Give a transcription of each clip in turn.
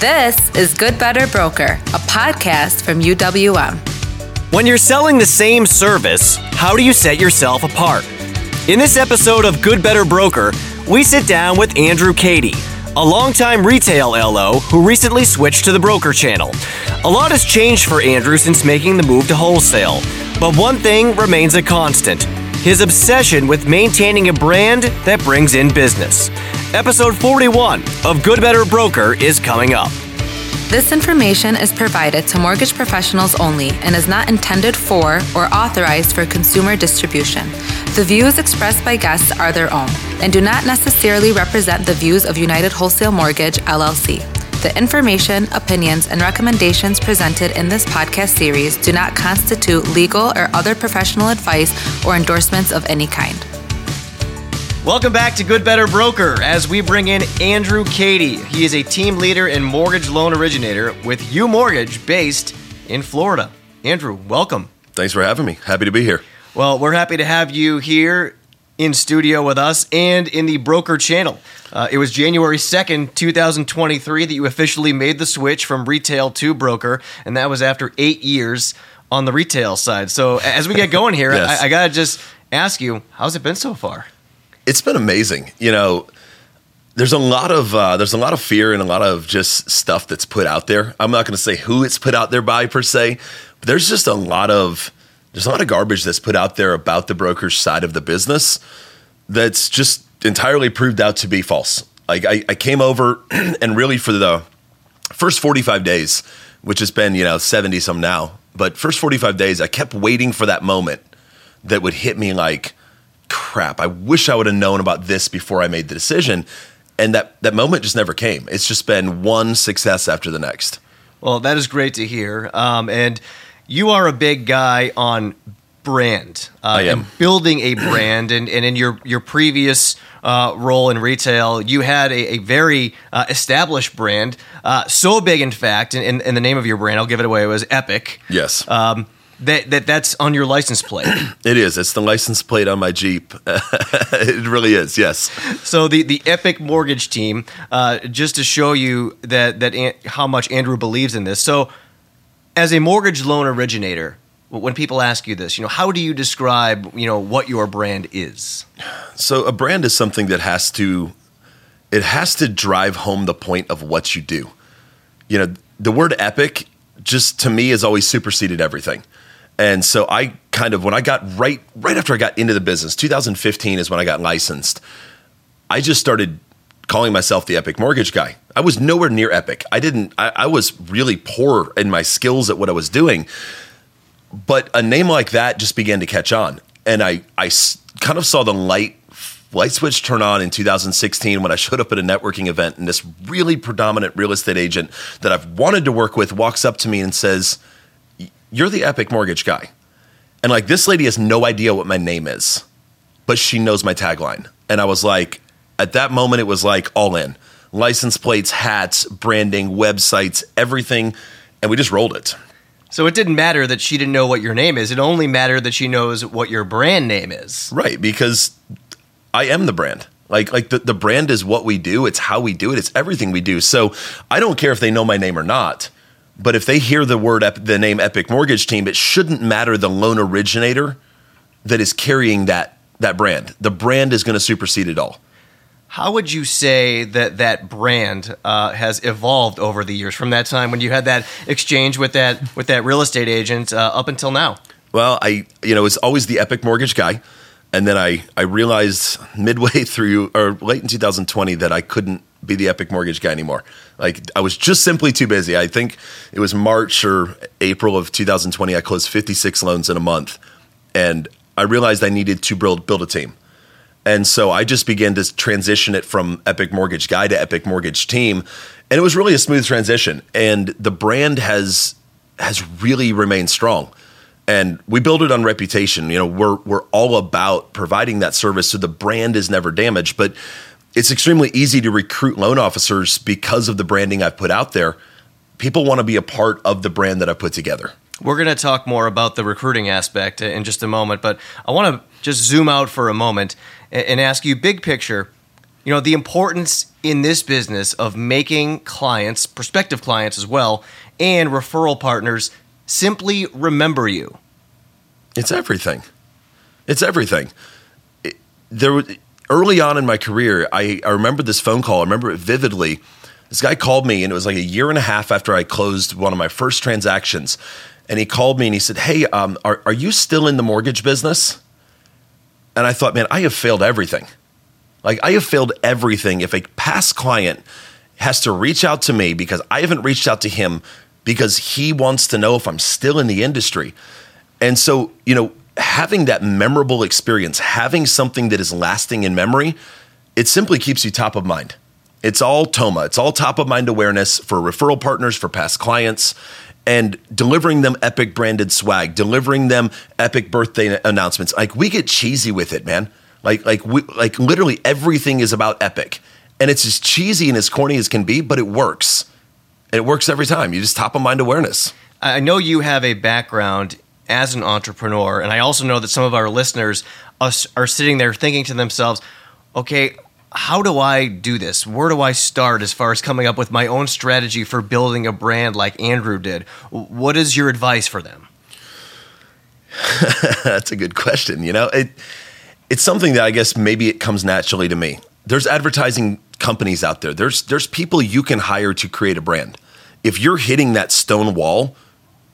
This is Good. Better. Broker., a podcast from UWM. When you're selling the same service, how do you set yourself apart? In this episode of Good. Better. Broker., we sit down with Andrew Cady, a longtime retail LO who recently switched to the broker channel. A lot has changed for Andrew since making the move to wholesale, but one thing remains a constant: his obsession with maintaining a brand that brings in business. Episode 41 of Good. Better. Broker is coming up. This information is provided to mortgage professionals only and is not intended for or authorized for consumer distribution. The views expressed by guests are their own and do not necessarily represent the views of United Wholesale Mortgage, LLC. The information, opinions, and recommendations presented in this podcast series do not constitute legal or other professional advice or endorsements of any kind. Welcome back to Good. Better. Broker as we bring in Andrew Cady. He is a team leader and mortgage loan originator with UMortgage based in Florida. Andrew, welcome. Thanks for having me. Happy to be here. Well, we're happy to have you here in studio with us and in the broker channel. It was January 2nd, 2023 that you officially made the switch from retail to broker, and that was after 8 years on the retail side. So as we get going here, yes. I got to just ask you, how's it been so far? It's been amazing. You know, there's a lot of fear and a lot of just stuff that's put out there. I'm not going to say who it's put out there by per se, but there's just a lot of garbage that's put out there about the brokerage side of the business that's just entirely proved out to be false. Like I came over and really for the first 45 days, which has been 70 some now, but first 45 days I kept waiting for that moment that would hit me like, crap, I wish I would have known about this before I made the decision. And that moment just never came. It's just been one success after the next. Well, that is great to hear. And you are a big guy on brand. I am. And building a brand. And in your previous role in retail, you had a very established brand. So big, in fact, and the name of your brand, I'll give it away, it was Epic. Yes. That's on your license plate. It is. It's the license plate on my Jeep. It really is, yes. So the Epic Mortgage Team, just to show you that how much Andrew believes in this. So as a mortgage loan originator, when people ask you this, how do you describe what your brand is? So a brand is something that has to drive home the point of what you do. The word epic just to me has always superseded everything. And so I kind of, when I got right after I got into the business, 2015 is when I got licensed, I just started calling myself the Epic Mortgage guy. I was nowhere near Epic. I was really poor in my skills at what I was doing, but a name like that just began to catch on. And I kind of saw the light switch turn on in 2016 when I showed up at a networking event and this really predominant real estate agent that I've wanted to work with walks up to me and says, "You're the Epic Mortgage guy." And like, this lady has no idea what my name is, but she knows my tagline. And I was like, at that moment, it was like all in. License plates, hats, branding, websites, everything. And we just rolled it. So it didn't matter that she didn't know what your name is. It only mattered that she knows what your brand name is. Right, because I am the brand. Like the brand is what we do. It's how we do it. It's everything we do. So I don't care if they know my name or not. But if they hear the name Epic Mortgage Team, it shouldn't matter the loan originator that is carrying that brand. The brand is going to supersede it all. How would you say that brand has evolved over the years from that time when you had that exchange with that real estate agent up until now? Well, I was always the Epic Mortgage guy, and then I realized midway through or late in 2020 that I couldn't be the Epic Mortgage guy anymore. Like, I was just simply too busy. I think it was March or April of 2020. I closed 56 loans in a month, and I realized I needed to build a team. And so I just began to transition it from Epic Mortgage guy to Epic Mortgage Team, and it was really a smooth transition. And the brand has really remained strong, and we build it on reputation. We're all about providing that service, so the brand is never damaged, but it's extremely easy to recruit loan officers because of the branding I've put out there. People want to be a part of the brand that I put together. We're going to talk more about the recruiting aspect in just a moment, but I want to just zoom out for a moment and ask you, big picture, You know, the importance in this business of making clients, prospective clients as well, and referral partners simply remember you. It's everything. It's everything. Early on in my career, I remember this phone call. I remember it vividly. This guy called me, and it was like a year and a half after I closed one of my first transactions. And he called me, and he said, hey, are you still in the mortgage business? And I thought, man, I have failed everything. Like, I have failed everything if a past client has to reach out to me because I haven't reached out to him because he wants to know if I'm still in the industry. And so, you know, having that memorable experience, having something that is lasting in memory, it simply keeps you top of mind. It's all TOMA. It's all top of mind awareness for referral partners, for past clients, and delivering them Epic branded swag, delivering them Epic birthday announcements. Like, we get cheesy with it, man. Like literally everything is about Epic, and it's as cheesy and as corny as can be, but it works. It works every time. You just top of mind awareness. I know you have a background as an entrepreneur, and I also know that some of our listeners are sitting there thinking to themselves, okay, how do I do this? Where do I start as far as coming up with my own strategy for building a brand like Andrew did? What is your advice for them? That's a good question. You know, it's something that I guess maybe it comes naturally to me. There's advertising companies out there. There's people you can hire to create a brand. If you're hitting that stone wall,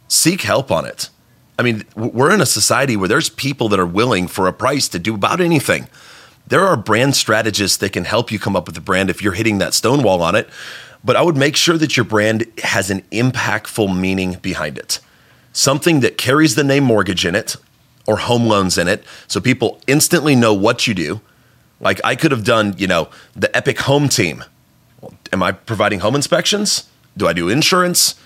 seek help on it. I mean, we're in a society where there's people that are willing for a price to do about anything. There are brand strategists that can help you come up with a brand if you're hitting that stone wall on it. But I would make sure that your brand has an impactful meaning behind it. Something that carries the name mortgage in it or home loans in it, so people instantly know what you do. Like, I could have done, you know, the Epic Home Team. Well, am I providing home inspections? Do I do insurance?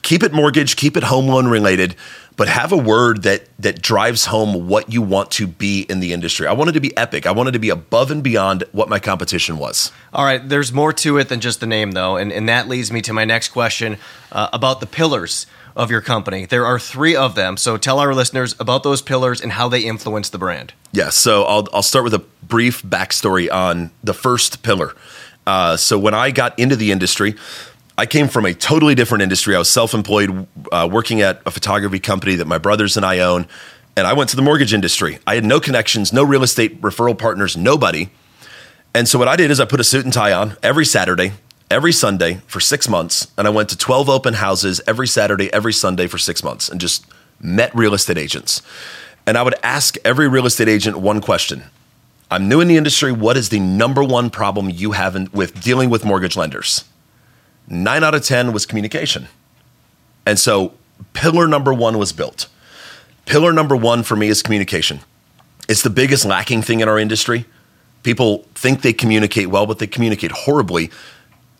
Keep it mortgage, keep it home loan related, but have a word that drives home what you want to be in the industry. I wanted to be epic. I wanted to be above and beyond what my competition was. All right. There's more to it than just the name, though. And that leads me to my next question about the pillars of your company. There are three of them. So tell our listeners about those pillars and how they influence the brand. Yeah. So I'll start with a brief backstory on the first pillar. So when I got into the industry, I came from a totally different industry. I was self-employed, working at a photography company that my brothers and I own, and I went to the mortgage industry. I had no connections, no real estate referral partners, nobody. And so what I did is I put a suit and tie on every Saturday, every Sunday for 6 months, and I went to 12 open houses every Saturday, every Sunday for 6 months and just met real estate agents. And I would ask every real estate agent one question. I'm new in the industry. What is the number one problem you have with dealing with mortgage lenders? 9 out of 10 was communication. And so pillar number one was built. Pillar number one for me is communication. It's the biggest lacking thing in our industry. People think they communicate well, but they communicate horribly.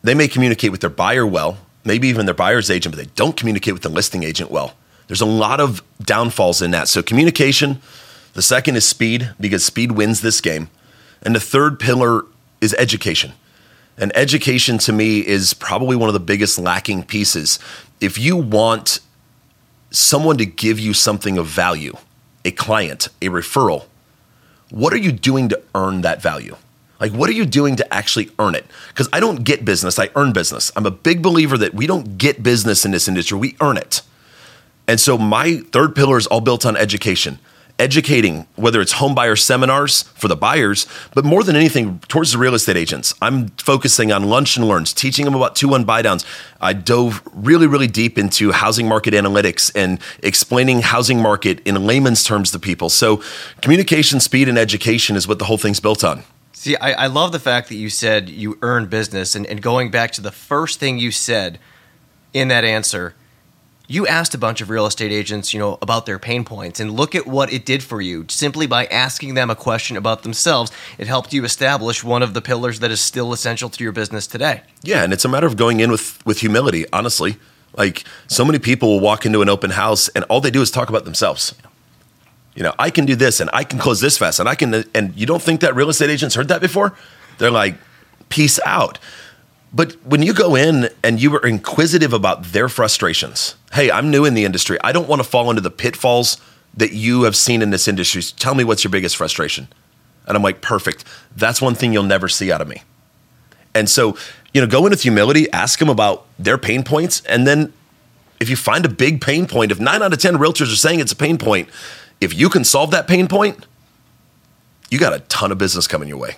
They may communicate with their buyer well, maybe even their buyer's agent, but they don't communicate with the listing agent well. There's a lot of downfalls in that. So communication, the second is speed, because speed wins this game. And the third pillar is education. And education to me is probably one of the biggest lacking pieces. If you want someone to give you something of value, a client, a referral, what are you doing to earn that value? Like, what are you doing to actually earn it? Because I don't get business, I earn business. I'm a big believer that we don't get business in this industry, we earn it. And so my third pillar is all built on education. Educating, whether it's home buyer seminars for the buyers, but more than anything towards the real estate agents. I'm focusing on lunch and learns, teaching them about 2-1 buy downs. I dove really, really deep into housing market analytics and explaining housing market in layman's terms to people. So communication, speed, and education is what the whole thing's built on. See, I love the fact that you said you earn business, and going back to the first thing you said in that answer, you asked a bunch of real estate agents, you know, about their pain points, and look at what it did for you. Simply by asking them a question about themselves, it helped you establish one of the pillars that is still essential to your business today. Yeah, and it's a matter of going in with humility, honestly. Like, so many people will walk into an open house and all they do is talk about themselves. You know, I can do this, and I can close this fast, and I can, and you don't think that real estate agents heard that before? They're like, peace out. But when you go in and you are inquisitive about their frustrations, hey, I'm new in the industry. I don't want to fall into the pitfalls that you have seen in this industry. Tell me what's your biggest frustration. And I'm like, perfect. That's one thing you'll never see out of me. And so, go in with humility, ask them about their pain points. And then if you find a big pain point, if 9 out of 10 realtors are saying it's a pain point, if you can solve that pain point, you got a ton of business coming your way.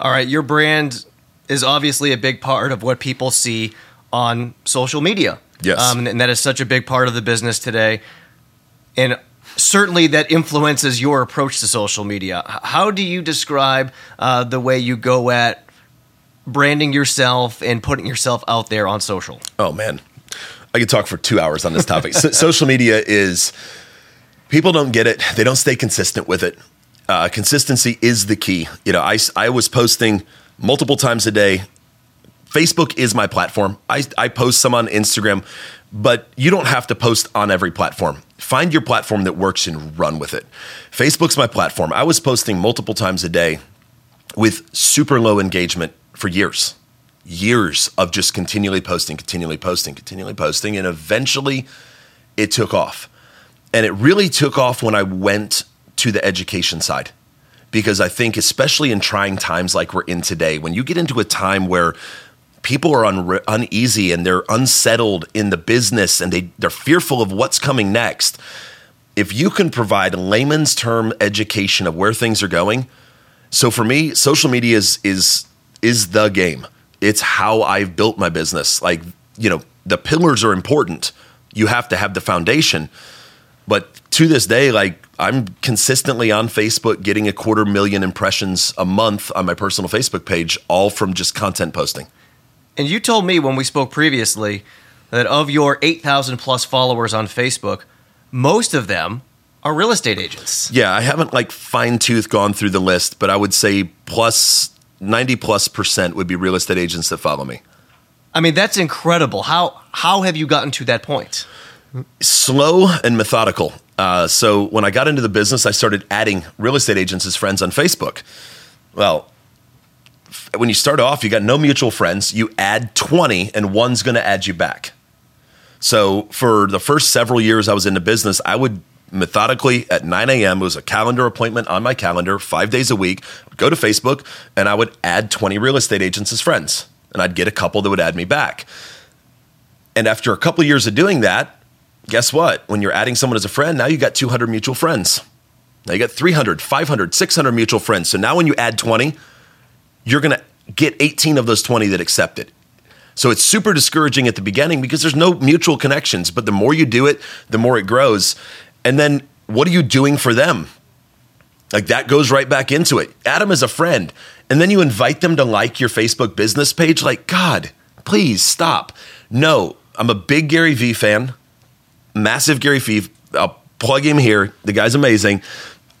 All right. Your brand is obviously a big part of what people see on social media. Yes. And that is such a big part of the business today. And certainly that influences your approach to social media. How do you describe the way you go at branding yourself and putting yourself out there on social? Oh, man. I could talk for 2 hours on this topic. Social media is, people don't get it. They don't stay consistent with it. Consistency is the key. I was posting multiple times a day. Facebook is my platform. I post some on Instagram, but you don't have to post on every platform. Find your platform that works and run with it. Facebook's my platform. I was posting multiple times a day with super low engagement for years of just continually posting. And eventually it took off. And it really took off when I went to the education side, because I think especially in trying times like we're in today, when you get into a time where people are uneasy and they're unsettled in the business and they're fearful of what's coming next, if you can provide layman's term education of where things are going. So for me, social media is the game. It's how I've built my business. The pillars are important. You have to have the foundation. But to this day, I'm consistently on Facebook getting 250,000 impressions a month on my personal Facebook page, all from just content posting. And you told me when we spoke previously that of your 8,000 plus followers on Facebook, most of them are real estate agents. Yeah, I haven't fine-tooth gone through the list, but I would say 90+% would be real estate agents that follow me. I mean, that's incredible. How have you gotten to that point? Slow and methodical. So when I got into the business, I started adding real estate agents as friends on Facebook. Well, when you start off, you got no mutual friends. You add 20 and one's going to add you back. So for the first several years I was in the business, I would methodically at 9 a.m. It was a calendar appointment on my calendar, 5 days a week, I would go to Facebook and I would add 20 real estate agents as friends. And I'd get a couple that would add me back. And after a couple of years of doing that, guess what? When you're adding someone as a friend, now you got 200 mutual friends. Now you got 300, 500, 600 mutual friends. So now when you add 20, you're going to get 18 of those 20 that accept it. So it's super discouraging at the beginning because there's no mutual connections, but the more you do it, the more it grows. And then what are you doing for them? That goes right back into it. Add them as a friend. And then you invite them to your Facebook business page. God, please stop. No, I'm a big Gary Vee fan. Massive Gary Vee. I'll plug him here. The guy's amazing.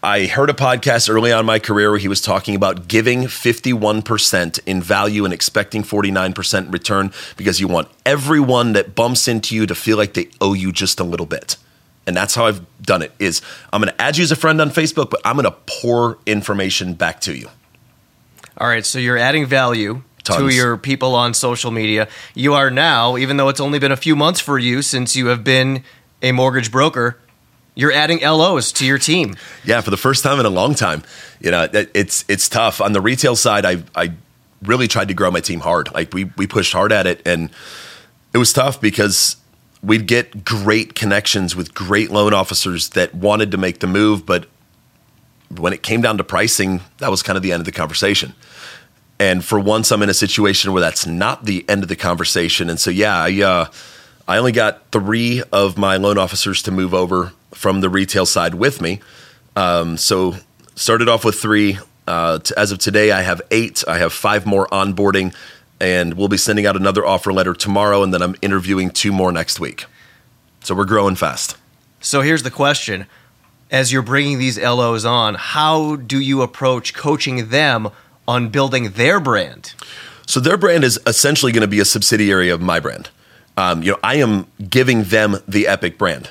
I heard a podcast early on in my career where he was talking about giving 51% in value and expecting 49% in return, because you want everyone that bumps into you to feel like they owe you just a little bit. And that's how I've done it, is I'm going to add you as a friend on Facebook, but I'm going to pour information back to you. All right. So you're adding value to your people on social media. You are now, even though it's only been a few months for you since you have been a mortgage broker, you're adding LOs to your team. Yeah, for the first time in a long time. It's tough. On the retail side, I really tried to grow my team hard. We pushed hard at it, and it was tough because we'd get great connections with great loan officers that wanted to make the move, but when it came down to pricing, that was kind of the end of the conversation. And for once, I'm in a situation where that's not the end of the conversation. And so, I only got 3 of my loan officers to move over from the retail side with me. So started off with 3. As of today, I have 8. I have 5 more onboarding, and we'll be sending out another offer letter tomorrow. And then I'm interviewing 2 more next week. So we're growing fast. So here's the question. As you're bringing these LOs on, how do you approach coaching them on building their brand? So their brand is essentially going to be a subsidiary of my brand. I am giving them the Epic brand,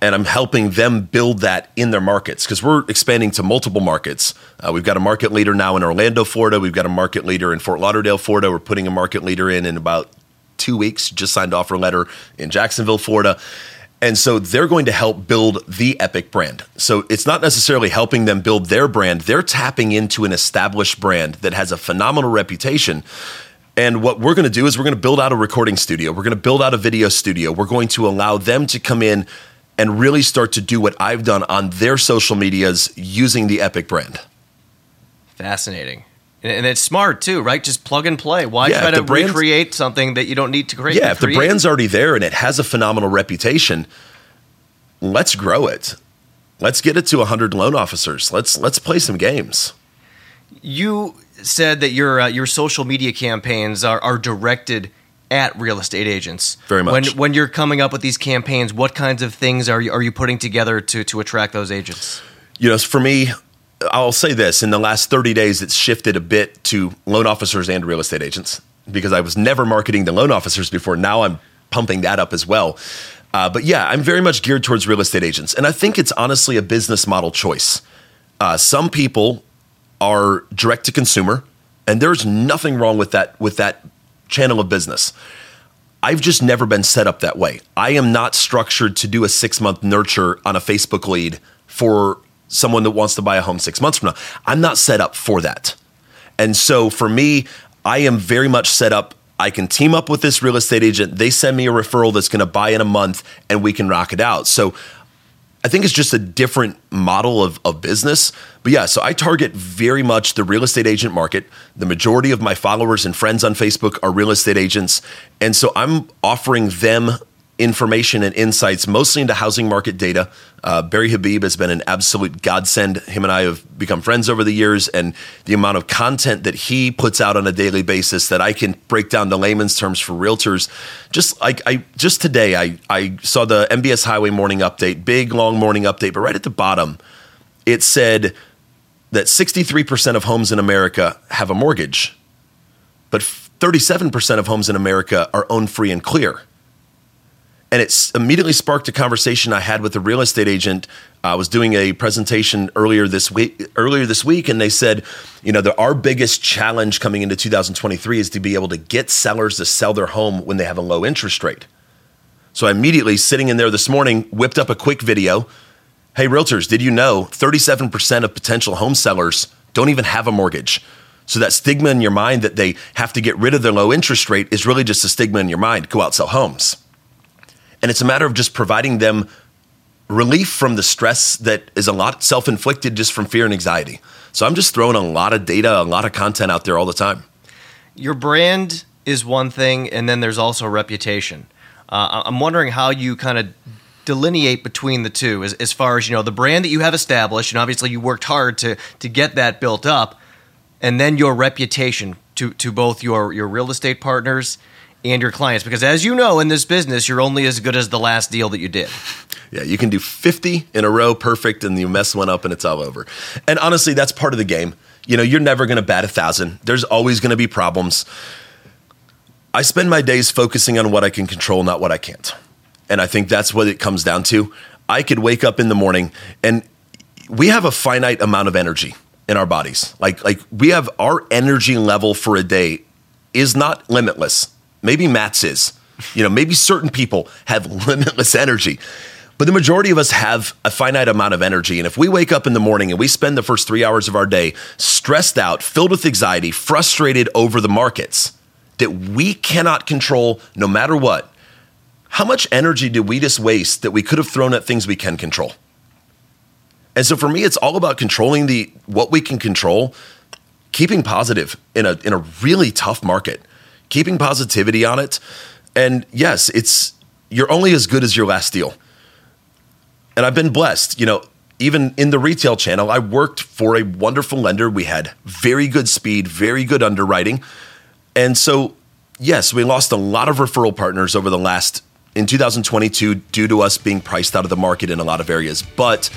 and I'm helping them build that in their markets, because we're expanding to multiple markets. We've got a market leader now in Orlando, Florida. We've got a market leader in Fort Lauderdale, Florida. We're putting a market leader in about 2 weeks, just signed offer letter in Jacksonville, Florida. And so they're going to help build the Epic brand. So it's not necessarily helping them build their brand. They're tapping into an established brand that has a phenomenal reputation. And what we're going to do is we're going to build out a recording studio. We're going to build out a video studio. We're going to allow them to come in and really start to do what I've done on their social medias using the Epic brand. Fascinating. And it's smart too, right? Just plug and play. Why try to recreate something that you don't need to create? Yeah, if the brand's already there and it has a phenomenal reputation, let's grow it. Let's get it to 100 loan officers. Let's play some games. You said that your social media campaigns are directed at real estate agents. Very much. When you're coming up with these campaigns, what kinds of things are you putting together to attract those agents? You know, for me, I'll say this, in the last 30 days, it's shifted a bit to loan officers and real estate agents because I was never marketing to loan officers before. Now I'm pumping that up as well. But yeah, I'm very much geared towards real estate agents. And I think it's honestly a business model choice. Some people are direct to consumer, and there's nothing wrong with that channel of business. I've just never been set up that way. I am not structured to do a 6-month nurture on a Facebook lead for someone that wants to buy a home 6 months from now. I'm not set up for that. And so for me, I am very much set up. I can team up with this real estate agent. They send me a referral that's going to buy in a month and we can rock it out. So I think it's just a different model of business. But yeah, so I target very much the real estate agent market. The majority of my followers and friends on Facebook are real estate agents. And so I'm offering them information and insights, mostly into housing market data. Barry Habib has been an absolute godsend. Him and I have become friends over the years, and the amount of content that he puts out on a daily basis that I can break down to layman's terms for realtors. Just like I today, I saw the MBS Highway morning update, big long morning update, but right at the bottom, it said that 63% of homes in America have a mortgage, but 37% of homes in America are own free and clear. And it's immediately sparked a conversation I had with a real estate agent. I was doing a presentation earlier this week, and they said, you know, our biggest challenge coming into 2023 is to be able to get sellers to sell their home when they have a low interest rate. So I immediately, sitting in there this morning, whipped up a quick video. Hey, realtors, did you know 37% of potential home sellers don't even have a mortgage? So that stigma in your mind that they have to get rid of their low interest rate is really just a stigma in your mind. Go out, sell homes. And it's a matter of just providing them relief from the stress that is a lot self-inflicted just from fear and anxiety. So I'm just throwing a lot of data, a lot of content out there all the time. Your brand is one thing, and then there's also reputation. I'm wondering how you kind of delineate between the two as far as, you know, the brand that you have established, and obviously you worked hard to get that built up, and then your reputation to both your real estate partners and your clients, because as you know, in this business, you're only as good as the last deal that you did. Yeah, you can do 50 in a row perfect, and you mess one up and it's all over. And honestly, that's part of the game. You know, you're never going to bat 1,000. There's always going to be problems. I spend my days focusing on what I can control, not what I can't. And I think that's what it comes down to. I could wake up in the morning, and we have a finite amount of energy in our bodies. Like we have our energy level for a day is not limitless. Maybe Matt's is, you know, maybe certain people have limitless energy, but the majority of us have a finite amount of energy. And if we wake up in the morning and we spend the first 3 hours of our day stressed out, filled with anxiety, frustrated over the markets that we cannot control no matter what, how much energy do we just waste that we could have thrown at things we can control? And so for me, it's all about controlling what we can control, keeping positive in a really tough market. Keeping positivity on it. And yes, you're only as good as your last deal. And I've been blessed, you know, even in the retail channel, I worked for a wonderful lender. We had very good speed, very good underwriting. And so, yes, we lost a lot of referral partners in 2022, due to us being priced out of the market in a lot of areas. But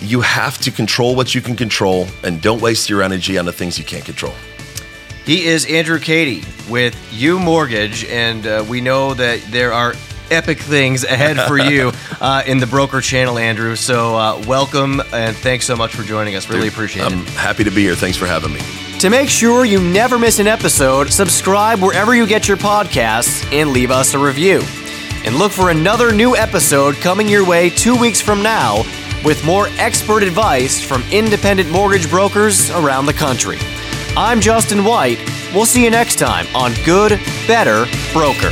you have to control what you can control and don't waste your energy on the things you can't control. He is Andrew Cady with UMortgage, and we know that there are epic things ahead for you in the broker channel, Andrew. So welcome, and thanks so much for joining us. Really appreciate it. I'm happy to be here. Thanks for having me. To make sure you never miss an episode, subscribe wherever you get your podcasts and leave us a review. and look for another new episode coming your way 2 weeks from now with more expert advice from independent mortgage brokers around the country. I'm Justin White. We'll see you next time on Good, Better, Broker.